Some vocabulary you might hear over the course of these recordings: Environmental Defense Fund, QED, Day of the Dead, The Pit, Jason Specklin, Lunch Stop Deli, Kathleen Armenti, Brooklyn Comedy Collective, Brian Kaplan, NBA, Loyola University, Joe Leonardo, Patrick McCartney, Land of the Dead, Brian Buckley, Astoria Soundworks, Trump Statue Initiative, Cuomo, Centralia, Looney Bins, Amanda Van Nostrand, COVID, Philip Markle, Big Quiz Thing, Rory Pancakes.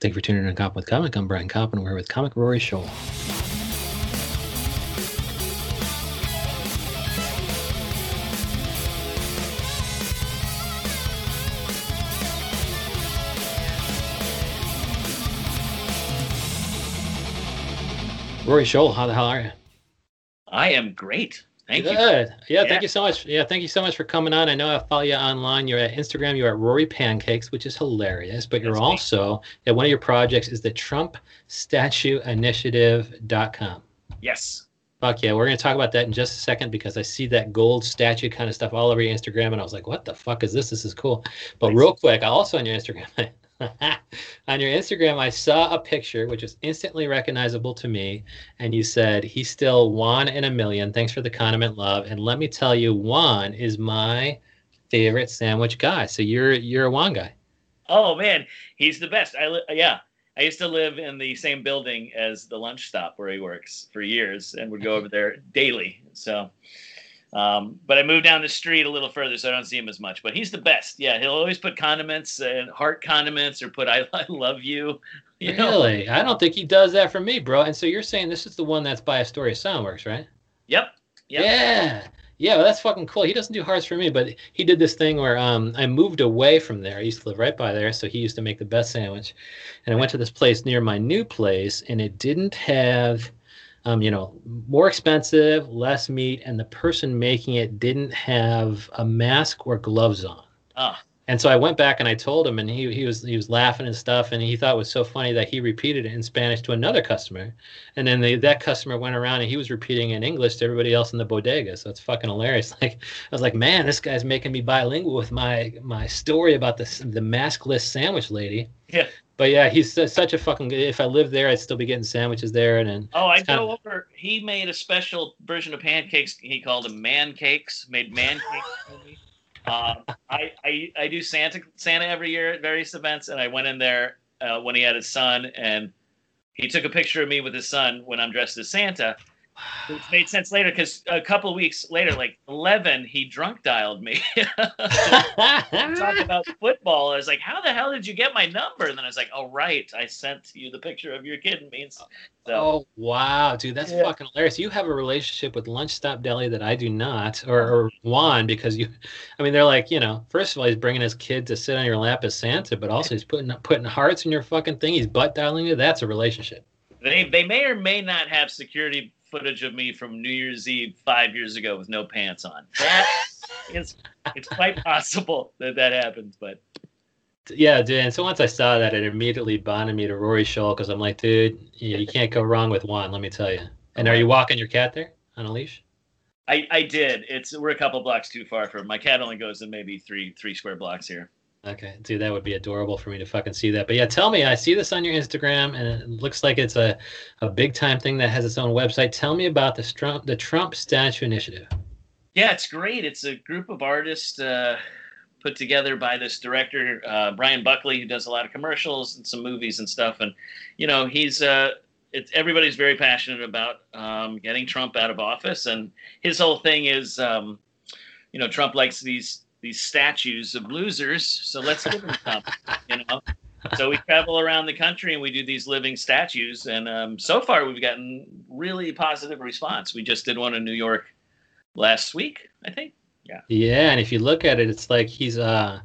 Thank you for tuning in to Cop with Comic. I'm Brian Kaplan. We're here with comic Rory Scholl. Rory Scholl, how the hell are you? I am great. Thank you. Good. Yeah, thank you so much. Yeah, thank you so much for coming on. I know I follow you online. You're at Instagram. You're at Rory Pancakes, which is hilarious. But you're also at one of your projects is the Trump Statue Initiative.com. Yes. Fuck yeah. We're going to talk about that in just a second because I see that gold statue kind of stuff all over your Instagram. And I was like, what the fuck is this? This is cool. But real quick, also on your Instagram, on your Instagram, I saw a picture which was instantly recognizable to me, and you said, he's still one in a million. Thanks for the condiment, love. And let me tell you, Juan is my favorite sandwich guy. So you're a Juan guy. Oh, man. He's the best. I used to live in the same building as the lunch stop where he works for years and would go over there daily. So, but I moved down the street a little further, so I don't see him as much. But he's the best. Yeah, he'll always put condiments and heart condiments, or put "I love you." Really? I don't think he does that for me, bro. And so you're saying this is the one that's by Astoria Soundworks, right? Yep. Yeah. Yeah, well, that's fucking cool. He doesn't do hearts for me, but he did this thing where I moved away from there. I used to live right by there, so he used to make the best sandwich. And I went to this place near my new place, and it didn't have... more expensive, less meat, and the person making it didn't have a mask or gloves on. And so I went back and I told him, and he was laughing and stuff, and he thought it was so funny that he repeated it in Spanish to another customer, and then that customer went around and he was repeating in English to everybody else in the bodega. So it's fucking hilarious. Like, I was like, man, this guy's making me bilingual with my story about the maskless sandwich lady. Yeah. But yeah, he's such a fucking... If I lived there, I'd still be getting sandwiches there. And then I go over... He made a special version of pancakes. He called them man cakes. Made man cakes. I do Santa every year at various events, and I went in there when he had his son, and he took a picture of me with his son when I'm dressed as Santa, which made sense later because a couple of weeks later, like 11, he drunk dialed me. Talk about football. I was like, how the hell did you get my number? And then I was like, oh, right, I sent you the picture of your kid. And me. So, oh, wow, dude, that's fucking hilarious. You have a relationship with Lunch Stop Deli that I do not, or Juan, because they're like, first of all, he's bringing his kid to sit on your lap as Santa, but also he's putting hearts in your fucking thing. He's butt dialing you. That's a relationship. They may or may not have security footage of me from New Year's Eve 5 years ago with no pants on. That is, it's quite possible that happens, but yeah, dude. And so once I saw that, it immediately bonded me to Rory Scholl because I'm like, dude, you can't go wrong with Juan, let me tell you. And are you walking your cat there on a leash? I did. We're a couple blocks too far from... my cat only goes in maybe three square blocks here. Okay, dude, that would be adorable for me to fucking see that. But yeah, tell me, I see this on your Instagram, and it looks like it's a big-time thing that has its own website. Tell me about the Trump Statue Initiative. Yeah, it's great. It's a group of artists put together by this director, Brian Buckley, who does a lot of commercials and some movies and stuff. And, he's... everybody's very passionate about getting Trump out of office. And his whole thing is, Trump likes these statues of losers, so let's give them something, So we travel around the country and we do these living statues, and so far we've gotten really positive response. We just did one in New York last week, I think. Yeah. Yeah, and if you look at it, it's like he's so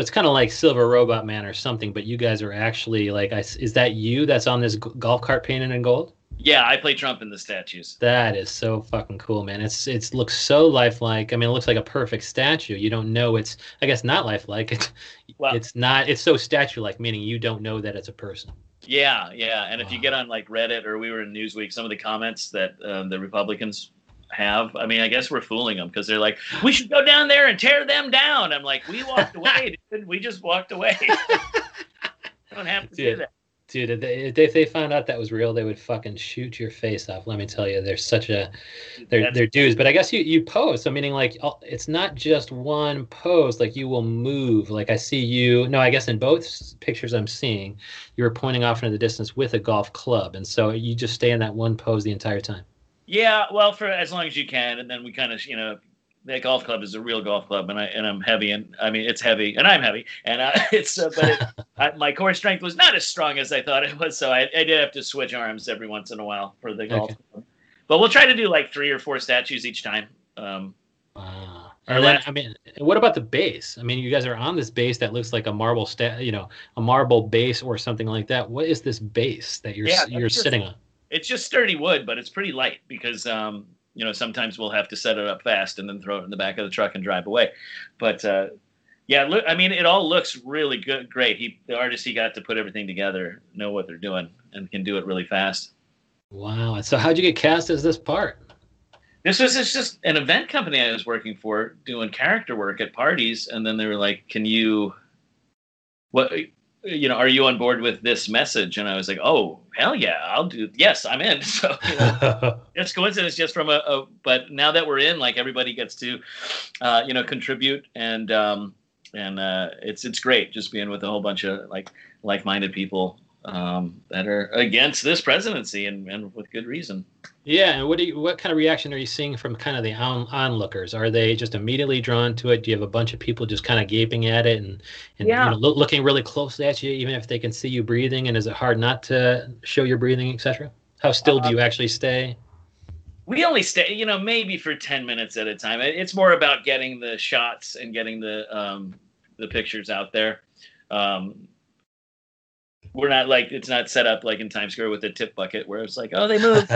it's kind of like Silver Robot Man or something, but you guys are actually like... is that you that's on this golf cart painted in gold? Yeah, I play Trump in the statues. That is so fucking cool, man. It looks so lifelike. I mean, it looks like a perfect statue. You don't know it's... I guess not lifelike. It's not... It's so statue-like, meaning you don't know that it's a person. Yeah. And if you get on like Reddit, or we were in Newsweek, some of the comments that the Republicans have... I mean, I guess we're fooling them because they're like, we should go down there and tear them down. I'm like, we walked away, dude. We just walked away. Don't have to do that. Dude, if they found out that was real, they would fucking shoot your face off. Let me tell you, they're dudes. But I guess you pose. So meaning, like, it's not just one pose. Like, you will move. Like, I see you. No, I guess in both pictures I'm seeing, you were pointing off into the distance with a golf club, and so you just stay in that one pose the entire time. Yeah, well, for as long as you can, and then we kind of that golf club is a real golf club, and I'm heavy, and I mean it's heavy, and I'm heavy, and my core strength was not as strong as I thought it was, so I did have to switch arms every once in a while for the golf club. But we'll try to do like 3 or 4 statues each time. I mean, what about the base? I mean, you guys are on this base that looks like a marble a marble base or something like that. What is this base that you're sitting on? It's just sturdy wood, but it's pretty light because sometimes we'll have to set it up fast and then throw it in the back of the truck and drive away. But I mean, it all looks really good, great. The artist he got to put everything together, know what they're doing, and can do it really fast. Wow. So how'd you get cast as this part? This was just an event company I was working for, doing character work at parties, and then they were like, are you on board with this message? And I was like, oh, hell yeah, yes, I'm in. So it's coincidence just from but now that we're in, like, everybody gets to, contribute, and it's great just being with a whole bunch of like-minded people that are against this presidency and with good reason. Yeah, and what kind of reaction are you seeing from kind of the onlookers? Are they just immediately drawn to it? Do you have a bunch of people just kind of gaping at it looking really closely at you, even if they can see you breathing? And is it hard not to show your breathing, et cetera? How still do you actually stay? We only stay, maybe for 10 minutes at a time. It's more about getting the shots and getting the pictures out there. We're not it's not set up like in Times Square with a tip bucket where it's like, oh, they moved.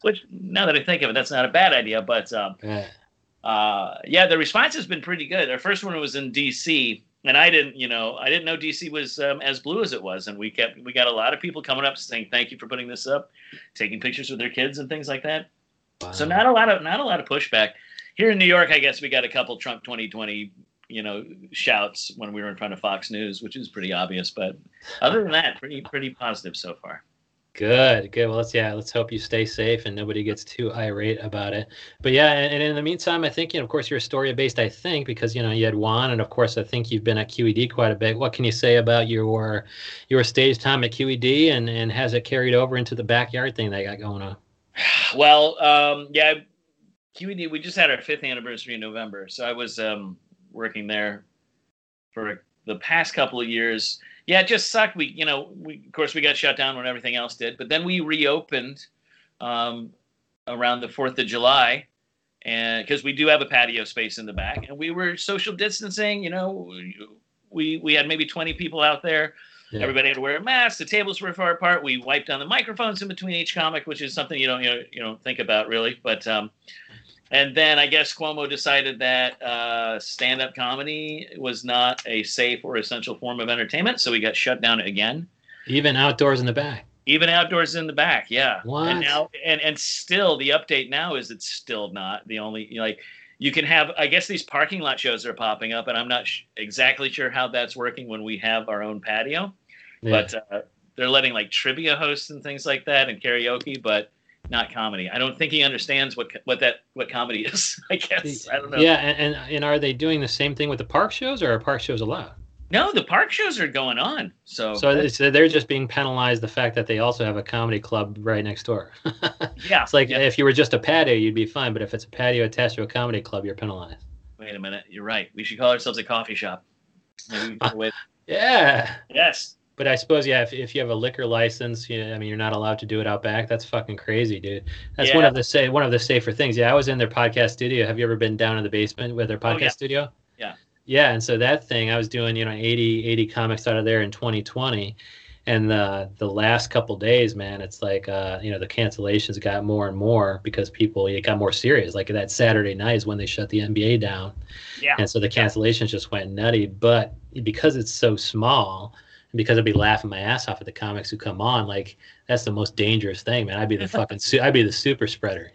which now that I think of it, that's not a bad idea. But the response has been pretty good. Our first one was in D.C. and I didn't know D.C. was as blue as it was, and we got a lot of people coming up saying thank you for putting this up, taking pictures with their kids and things like that. Wow. So not a lot of pushback. Here in New York, I guess we got a couple Trump 2020. Shouts when we were in front of Fox News, which is pretty obvious. But other than that, pretty positive so far. Good. Well, let's hope you stay safe and nobody gets too irate about it. But yeah, and in the meantime, I think, of course, you're Astoria-based, I think, because, you had Juan, and of course, I think you've been at QED quite a bit. What can you say about your stage time at QED, and has it carried over into the backyard thing they got going on? Well, QED, we just had our 5th anniversary in November. So I was working there for the past couple of years. Yeah, it just sucked. We of course, we got shut down when everything else did, but then we reopened around the 4th of July, and because we do have a patio space in the back, and we were social distancing. We had maybe 20 people out there. Yeah. Everybody had to wear a mask. The tables were far apart. We wiped down the microphones in between each comic, which is something you don't think about really, but. And then I guess Cuomo decided that stand-up comedy was not a safe or essential form of entertainment, so we got shut down again. Even outdoors in the back? Even outdoors in the back, yeah. What? And now, and still, the update now is it's still not the only, you can have, I guess these parking lot shows are popping up, and I'm not exactly sure how that's working when we have our own patio. Yeah. But they're letting, trivia hosts and things like that and karaoke, but not comedy. I don't think he understands what comedy is, I guess. I don't know. Yeah, and are they doing the same thing with the park shows, or are park shows allowed? No, the park shows are going on. So they're just being penalized the fact that they also have a comedy club right next door. Yeah. It's if you were just a patio, you'd be fine, but if it's a patio attached to a comedy club, you're penalized. Wait a minute, you're right. We should call ourselves a coffee shop. Maybe we can yeah. Yes. But I suppose, yeah, if you have a liquor license, you're not allowed to do it out back. That's fucking crazy, dude. That's one of the safer things. Yeah, I was in their podcast studio. Have you ever been down in the basement with their podcast studio? Yeah. Yeah, and so that thing, I was doing, 80 comics out of there in 2020. And the last couple days, man, it's the cancellations got more and more because it got more serious. Like that Saturday night is when they shut the NBA down. Yeah. And so the cancellations just went nutty. But because it's so small, because I'd be laughing my ass off at the comics who come on, that's the most dangerous thing, man. I'd be the I'd be the super spreader,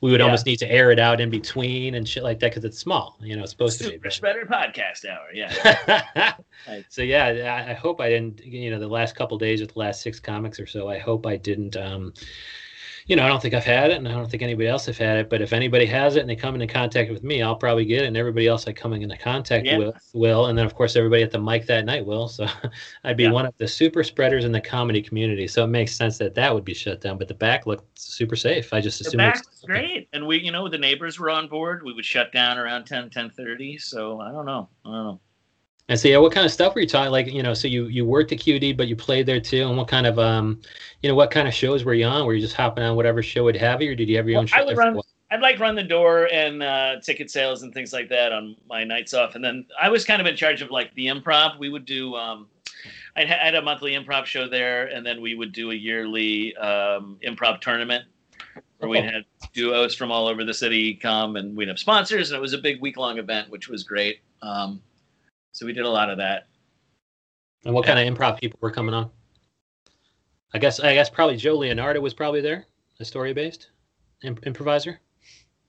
We would almost need to air it out in between and shit like that because it's small, it's supposed to be. Super spreader podcast hour, yeah. So yeah, I hope I didn't. The last couple of days with the last 6 comics or so, I hope I didn't. you know, I don't think I've had it, and I don't think anybody else have had it, but if anybody has it and they come into contact with me, I'll probably get it, and everybody else I come into contact with will. And then of course everybody at the mic that night will. So I'd be one of the super spreaders in the comedy community. So it makes sense that that would be shut down, but the back looked super safe. I just assumed the back was great. And we, you know, the neighbors were on board. We would shut down around 10:30. So I don't know. And so, yeah, what kind of stuff were you talking? Like, you know, so you worked at QED, but you played there too. And what kind of, you know, what kind of shows were you on? Were you just hopping on whatever show would have you, or did you have your own show? I'd like run the door and ticket sales and things like that on my nights off. And then I was kind of in charge of like the improv. We would do, I had a monthly improv show there, and then we would do a yearly improv tournament where we'd had duos from all over the city come, and we'd have sponsors, and it was a big week-long event, which was great. So we did a lot of that. And what kind of improv people were coming on? I guess probably Joe Leonardo was probably there, Astoria-based improviser.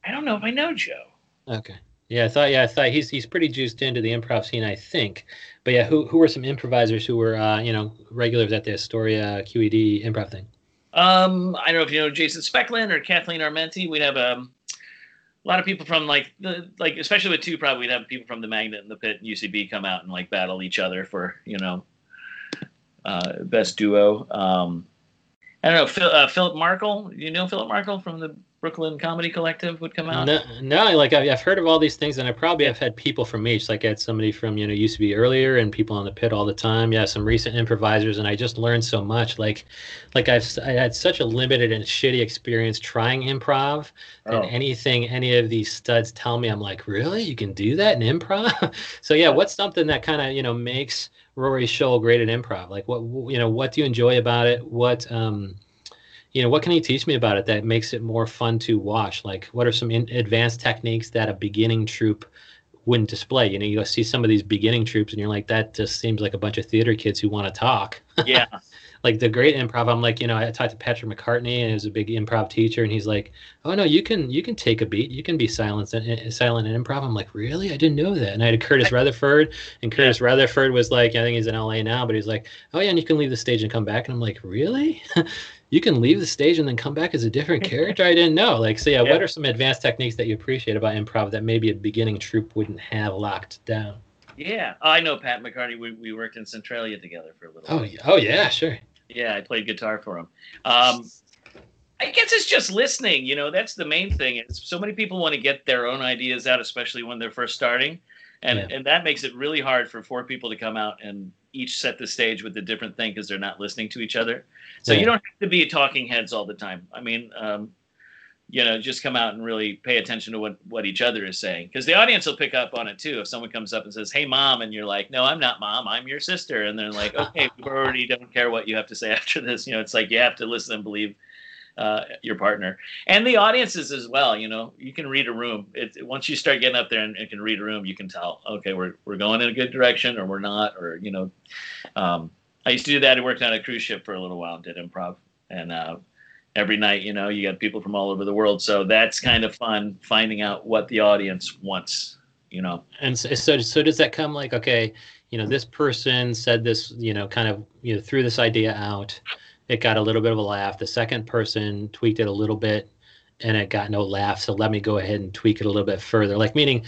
I don't know if I know Joe. Okay. Yeah, I thought he's pretty juiced into the improv scene, I think. But yeah, who were some improvisers who were you know, regulars at the Astoria QED improv thing? I don't know if you know Jason Specklin or Kathleen Armenti. We'd have a lot of people from like especially with two, probably we'd have people from The Magnet and The Pit and UCB come out and like battle each other for, you know, best duo. I don't know, Philip Markle. You know Philip Markle from the Brooklyn Comedy Collective would come out. No, like I've heard of all these things, and I probably have had people from each. Like I had somebody from, you know, UCB earlier, and people on The Pit all the time. Yeah, some recent improvisers, and I just learned so much. Like I had such a limited and shitty experience trying improv, and anything any of these studs tell me, I'm like, really, you can do that in improv? So yeah, what's something that kind of, you know, makes Rory Scholl great at improv? Like what, you know, what do you enjoy about it? What you know, what can you teach me about it that makes it more fun to watch? Like, what are some advanced techniques that a beginning troupe wouldn't display? You know, you see some of these beginning troupes, and you're like, that just seems like a bunch of theater kids who want to talk. Yeah. Like, the great improv, I'm like, you know, I talked to Patrick McCartney, and he was a big improv teacher, and he's like, oh, no, you can take a beat. You can be silent in improv. I'm like, really? I didn't know that. And I had Curtis Rutherford, and Curtis Rutherford was like, I think he's in L.A. now, but he's like, oh, yeah, and you can leave the stage and come back. And I'm like, really? You can leave the stage and then come back as a different character? I didn't know. Like, so, yeah, what are some advanced techniques that you appreciate about improv that maybe a beginning troupe wouldn't have locked down? Yeah. Oh, I know Pat McCartney. We worked in Centralia together for a little while. Oh, yeah, sure. Yeah, I played guitar for him. I guess it's just listening. You know, that's the main thing. It's so many people want to get their own ideas out, especially when they're first starting. And that makes it really hard for four people to come out and each set the stage with a different thing because they're not listening to each other. So you don't have to be talking heads all the time. I mean, you know, just come out and really pay attention to what each other is saying, because the audience will pick up on it too. If someone comes up and says, hey, Mom, and you're like, no, I'm not Mom, I'm your sister. And they're like, okay, we already don't care what you have to say after this. You know, it's like you have to listen and believe your partner and the audiences as well. You know, you can read a room. Once you start getting up there and can read a room, you can tell, okay, we're going in a good direction or we're not, or, you know, I used to do that. I worked on a cruise ship for a little while and did improv, and every night, you know, you got people from all over the world. So that's kind of fun, finding out what the audience wants, you know. And so does that come like, okay, you know, this person said this, you know, kind of, you know, threw this idea out. It got a little bit of a laugh. The second person tweaked it a little bit and it got no laugh. So let me go ahead and tweak it a little bit further. Like, meaning,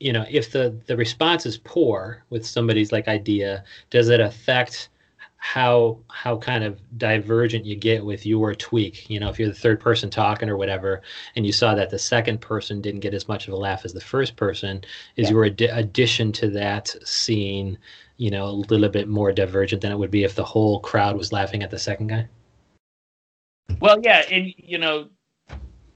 you know, if the response is poor with somebody's like idea, does it affect how kind of divergent you get with your tweak? You know, if you're the third person talking or whatever, and you saw that the second person didn't get as much of a laugh as the first person, is your addition to that scene, you know, a little bit more divergent than it would be if the whole crowd was laughing at the second guy? Well, yeah. And, you know,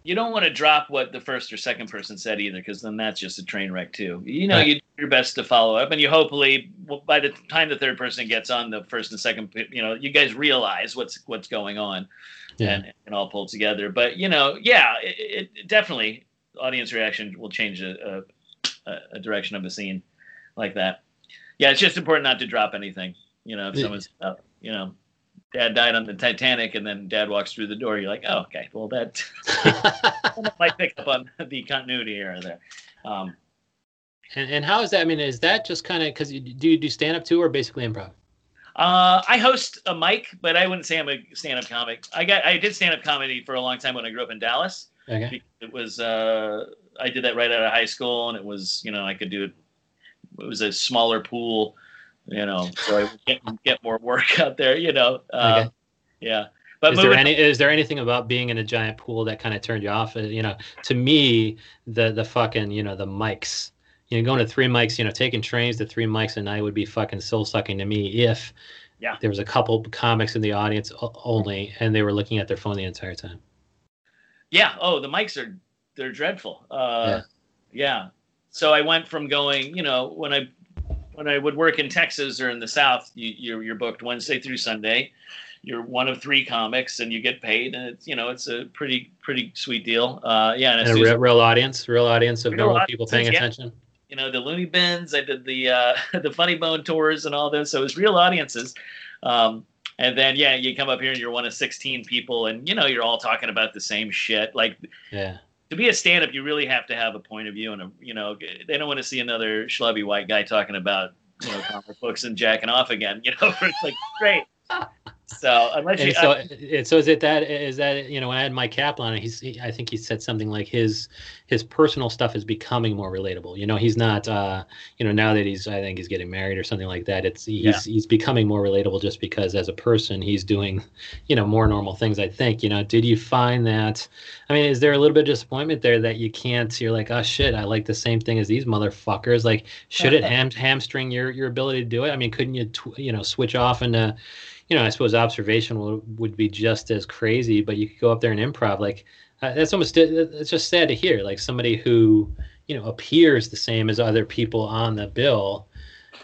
you don't want to drop what the first or second person said either, because then that's just a train wreck too. You know, you do your best to follow up, and you hopefully, by the time the third person gets on, the first and second, you know, you guys realize what's going on and all pull together. But, you know, yeah, it definitely, audience reaction will change a direction of a scene like that. Yeah, it's just important not to drop anything. You know, if someone's, you know, Dad died on the Titanic, and then Dad walks through the door, you're like, oh, okay, well, that might pick up on the continuity error there. And how is that? I mean, is that just kind of, because do you do stand-up too, or basically improv? I host a mic, but I wouldn't say I'm a stand-up comic. I did stand-up comedy for a long time when I grew up in Dallas. Okay. It was I did that right out of high school, and it was, you know, I could do it. It was a smaller pool, you know, so I would get more work out there, you know. Okay. Yeah. But is there anything about being in a giant pool that kind of turned you off? You know, to me, the fucking, you know, the mics. You know, going to three mics, you know, taking trains to three mics a night would be fucking soul-sucking to me if there was a couple comics in the audience only and they were looking at their phone the entire time. Yeah. Oh, the mics are, they're dreadful. Yeah. So I went from going, you know, when I would work in Texas or in the South, you're booked Wednesday through Sunday. You're one of three comics and you get paid, and it's, you know, it's a pretty sweet deal. And a real audience of normal people paying attention. You know, the Looney Bins, I did the Funny Bone tours and all those. So it was real audiences. And then, yeah, you come up here and you're one of 16 people and, you know, you're all talking about the same shit. Like, yeah. To be a stand-up, you really have to have a point of view. And, you know, they don't want to see another schlubby white guy talking about, you know, comic books and jacking off again. You know, it's like, great. So unless you, so is it that you know, when I had Mike Kaplan, I think he said something like his personal stuff is becoming more relatable. You know, he's not you know, now that I think he's getting married or something like that. He's becoming more relatable just because as a person he's doing, you know, more normal things. I think, you know, did you find that? I mean, is there a little bit of disappointment there that you can't? You're like, oh shit, I like the same thing as these motherfuckers. Like, should it hamstring your ability to do it? I mean, couldn't you switch off into, you know, I suppose observation would be just as crazy, but you could go up there and improv. Like, that's almost, it's just sad to hear. Like somebody who, you know, appears the same as other people on the bill,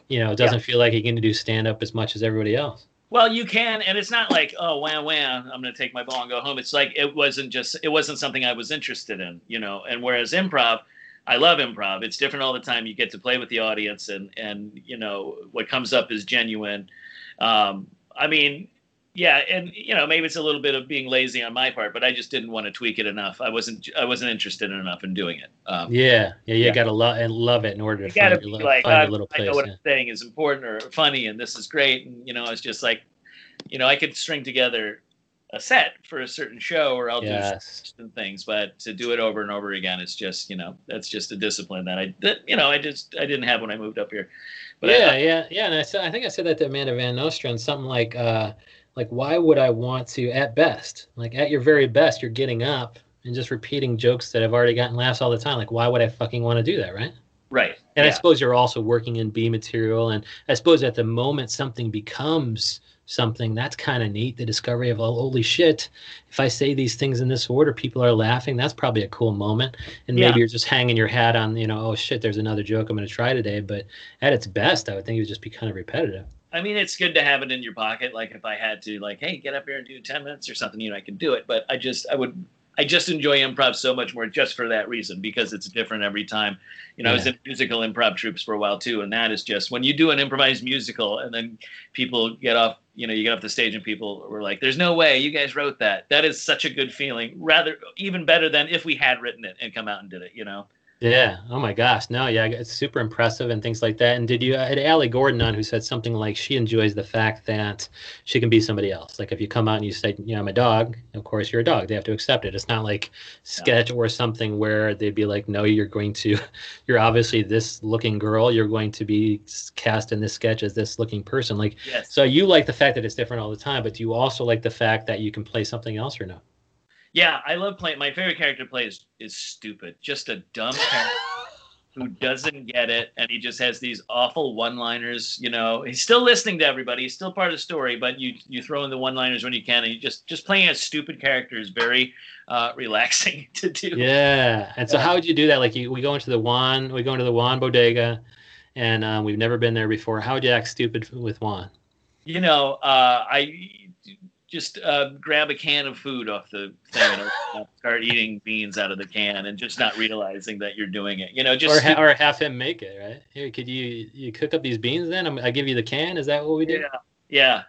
you know, doesn't feel like he can do stand up as much as everybody else. Well, you can, and it's not like, oh, wow, I'm going to take my ball and go home. It's like, it wasn't something I was interested in, you know, and whereas improv, I love improv. It's different all the time. You get to play with the audience and you know, what comes up is genuine. I mean, yeah, and you know, maybe it's a little bit of being lazy on my part, but I just didn't want to tweak it enough. I wasn't interested enough in doing it. Gotta love it in order to find a little place. I know what I'm saying is important or funny, and this is great. And you know, it's just like, you know, I could string together a set for a certain show, or I'll do certain things, but to do it over and over again, it's just, you know, that's just a discipline that I didn't have when I moved up here. And I think I said that to Amanda Van Nostrand, something like why would I want to, at best, like at your very best, you're getting up and just repeating jokes that have already gotten laughs all the time. Like, why would I fucking want to do that, right? Right. And I suppose you're also working in B material, and I suppose at the moment something becomes something. That's kind of neat, the discovery of, oh, holy shit, if I say these things in this order, people are laughing. That's probably a cool moment. And maybe you're just hanging your hat on, you know, oh shit, there's another joke I'm going to try today. But at its best, I would think it would just be kind of repetitive. I mean, it's good to have it in your pocket. Like if I had to, like, hey, get up here and do 10 minutes or something, you know, I could do it. But I just enjoy improv so much more just for that reason, because it's different every time. You know, I was in musical improv troupes for a while too, and that is just when you do an improvised musical and then people get off, you know, you get off the stage and people were like, there's no way you guys wrote that. That is such a good feeling, rather even better than if we had written it and come out and did it, you know? Yeah. Oh my gosh. No. Yeah. It's super impressive and things like that. And did you had Allie Gordon on, who said something like she enjoys the fact that she can be somebody else. Like if you come out and you say, you know, I'm a dog, of course you're a dog. They have to accept it. It's not like sketch or something where they'd be like, no, you're obviously this looking girl. You're going to be cast in this sketch as this looking person. Like, so you like the fact that it's different all the time, but do you also like the fact that you can play something else or no? Yeah, I love playing. My favorite character to play is stupid. Just a dumb character who doesn't get it, and he just has these awful one-liners. You know, he's still listening to everybody. He's still part of the story, but you throw in the one-liners when you can, and you just playing a stupid character is very relaxing to do. Yeah, and so how would you do that? Like, we go into the Juan bodega, and we've never been there before. How would you act stupid with Juan? You know, I just grab a can of food off the thing and start eating beans out of the can and just not realizing that you're doing it. You know, just or have him make it, right? Here, could you cook up these beans then? I give you the can. Is that what we do? Yeah.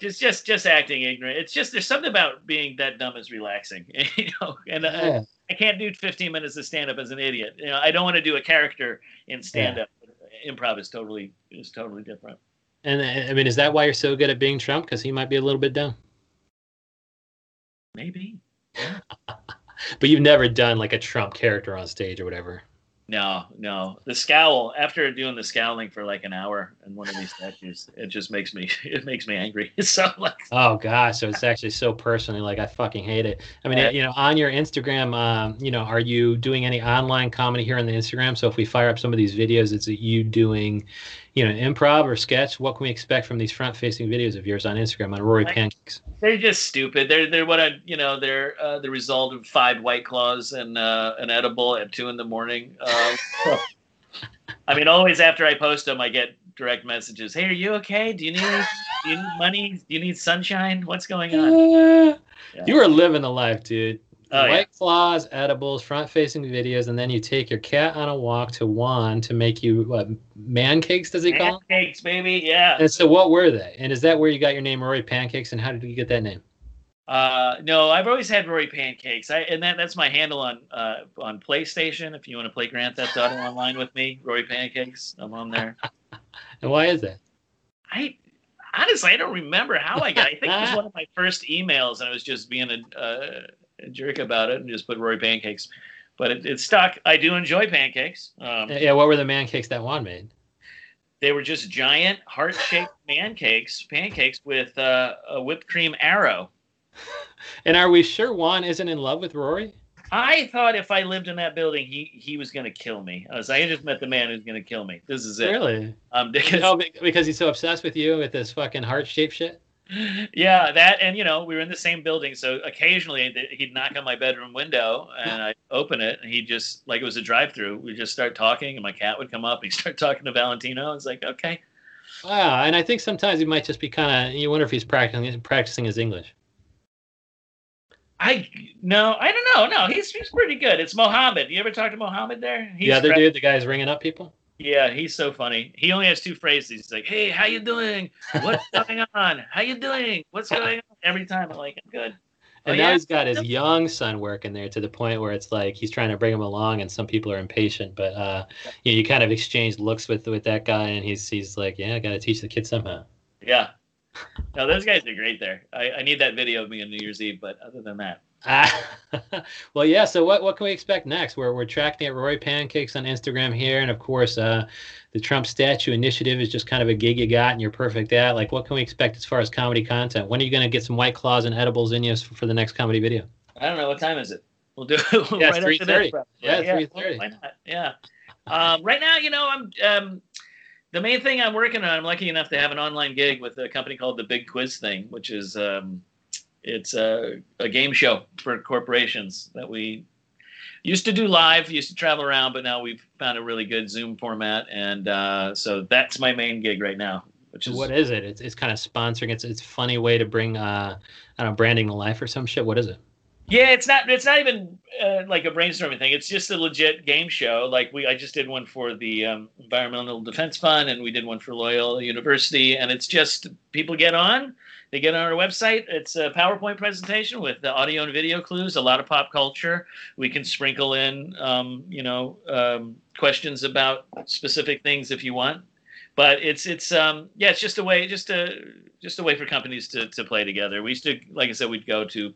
Just acting ignorant. It's just there's something about being that dumb is relaxing. You know, and I can't do 15 minutes of stand up as an idiot. You know, I don't want to do a character in stand up. Improv is totally different. And I mean, is that why you're so good at being Trump? Because he might be a little bit dumb. Maybe. Yeah. But you've never done like a Trump character on stage or whatever. No. The scowl, after doing the scowling for like an hour in one of these statues, it just makes me, it makes me angry. So like, oh gosh, so it's actually so personally, like I fucking hate it. I mean, you know, on your Instagram, you know, are you doing any online comedy here on the Instagram? So if we fire up some of these videos, it's you doing, you know, improv or sketch. What can we expect from these front-facing videos of yours on Instagram on Rory Pancakes? They're just stupid. They're what I, you know, they're the result of 5 White Claws and an edible at 2 a.m. I mean, always after I post them, I get direct messages. Hey, are you okay? Do you need money? Do you need sunshine? What's going on? Yeah. You are living the life, dude. Oh, White Claws, edibles, front-facing videos, and then you take your cat on a walk to Juan to make you, what, man-cakes, does he call them? Man-cakes, baby, yeah. And so what were they? And is that where you got your name, Rory Pancakes, and how did you get that name? No, I've always had Rory Pancakes, and that's my handle on PlayStation. If you want to play Grand Theft Auto online with me, Rory Pancakes, I'm on there. And why is that? Honestly, I don't remember how I got it. I think it was one of my first emails, and I was just being a jerk about it and just put Rory Pancakes, but it stuck. I do enjoy pancakes. Yeah, what were the man cakes that Juan made? They were just giant heart-shaped pancakes with a whipped cream arrow. And are we sure Juan isn't in love with Rory? I thought if I lived in that building, he was going to kill me. I was like, I just met the man who's going to kill me. This is it. Really? Because he's so obsessed with you with this fucking heart-shaped shit? Yeah, that, and you know, we were in the same building, so occasionally he'd knock on my bedroom window and I'd open it, and he'd just, like it was a drive-through, we'd just start talking, and my cat would come up, and he'd start talking to Valentino. It's like, okay. Wow, and I think sometimes he might just be kind of, you wonder if he's practicing his English. I don't know. No, he's pretty good. It's Mohammed. You ever talk to Mohammed there? He's the other dude, the guy's ringing up people? Yeah, he's so funny. He only has 2 phrases. He's like, hey, how you doing? What's going on? How you doing? What's going on? Every time I'm like, I'm good. And now he's got his young son working there to the point where it's like he's trying to bring him along, and some people are impatient. But you kind of exchange looks with that guy, and he's like, yeah, I got to teach the kid somehow. Yeah. No, those guys are great there. I need that video of me on New Year's Eve, but other than that. Well, yeah, so what can we expect next? We're tracking at Rory Pancakes on Instagram here, and of course the Trump Statue Initiative is just kind of a gig you got and you're perfect at. Like, what can we expect as far as comedy content? When are you going to get some White Claws and edibles in you for the next comedy video? I don't know. What time is it? We'll do it. Yeah, right 3:30. Yeah, 3:30. Why not? Yeah. Right now, you know, I'm the main thing I'm working on, I'm lucky enough to have an online gig with a company called The Big Quiz Thing, which is it's a game show for corporations that we used to do live, used to travel around, but now we've found a really good Zoom format. And so that's my main gig right now. Which is, what is it? It's kind of sponsoring. It's a funny way to bring, I don't know, branding to life or some shit. What is it? Yeah, it's not even like a brainstorming thing. It's just a legit game show. Like I just did one for the Environmental Defense Fund, and we did one for Loyola University. And it's just people get on. They get on our website. It's a PowerPoint presentation with the audio and video clues, a lot of pop culture. We can sprinkle in, questions about specific things if you want. But it's just a way, just a way for companies to play together. We used to, like I said, we'd go to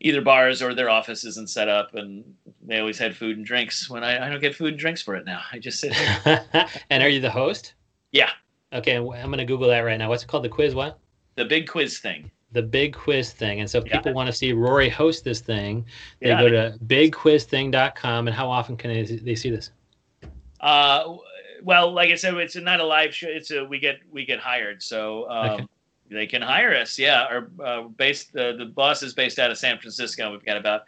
either bars or their offices and set up, and they always had food and drinks. When I don't get food and drinks for it now, I just sit here. And are you the host? Yeah. Okay, I'm going to Google that right now. What's it called? The quiz what? The Big Quiz Thing. The Big Quiz Thing. And so if people want to see Rory host this thing, they go to bigquizthing.com. And how often can they see this? Well, like I said, it's not a live show. It's we get hired. So they can hire us. Yeah. The boss is based out of San Francisco. We've got about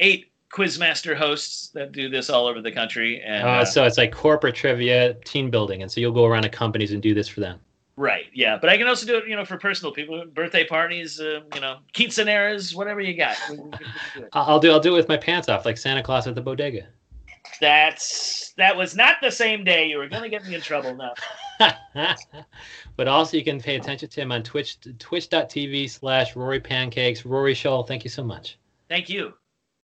8 Quizmaster hosts that do this all over the country. And so it's like corporate trivia, team building. And so you'll go around to companies and do this for them. Right, yeah, but I can also do it, you know, for personal people, birthday parties, you know, quinceaneras, whatever you got. I'll do it with my pants off, like Santa Claus at the bodega. That was not the same day. You were going to get me in trouble now. But also, you can pay attention to him on Twitch, twitch.tv/Rory Pancakes. Rory Scholl, thank you so much. Thank you.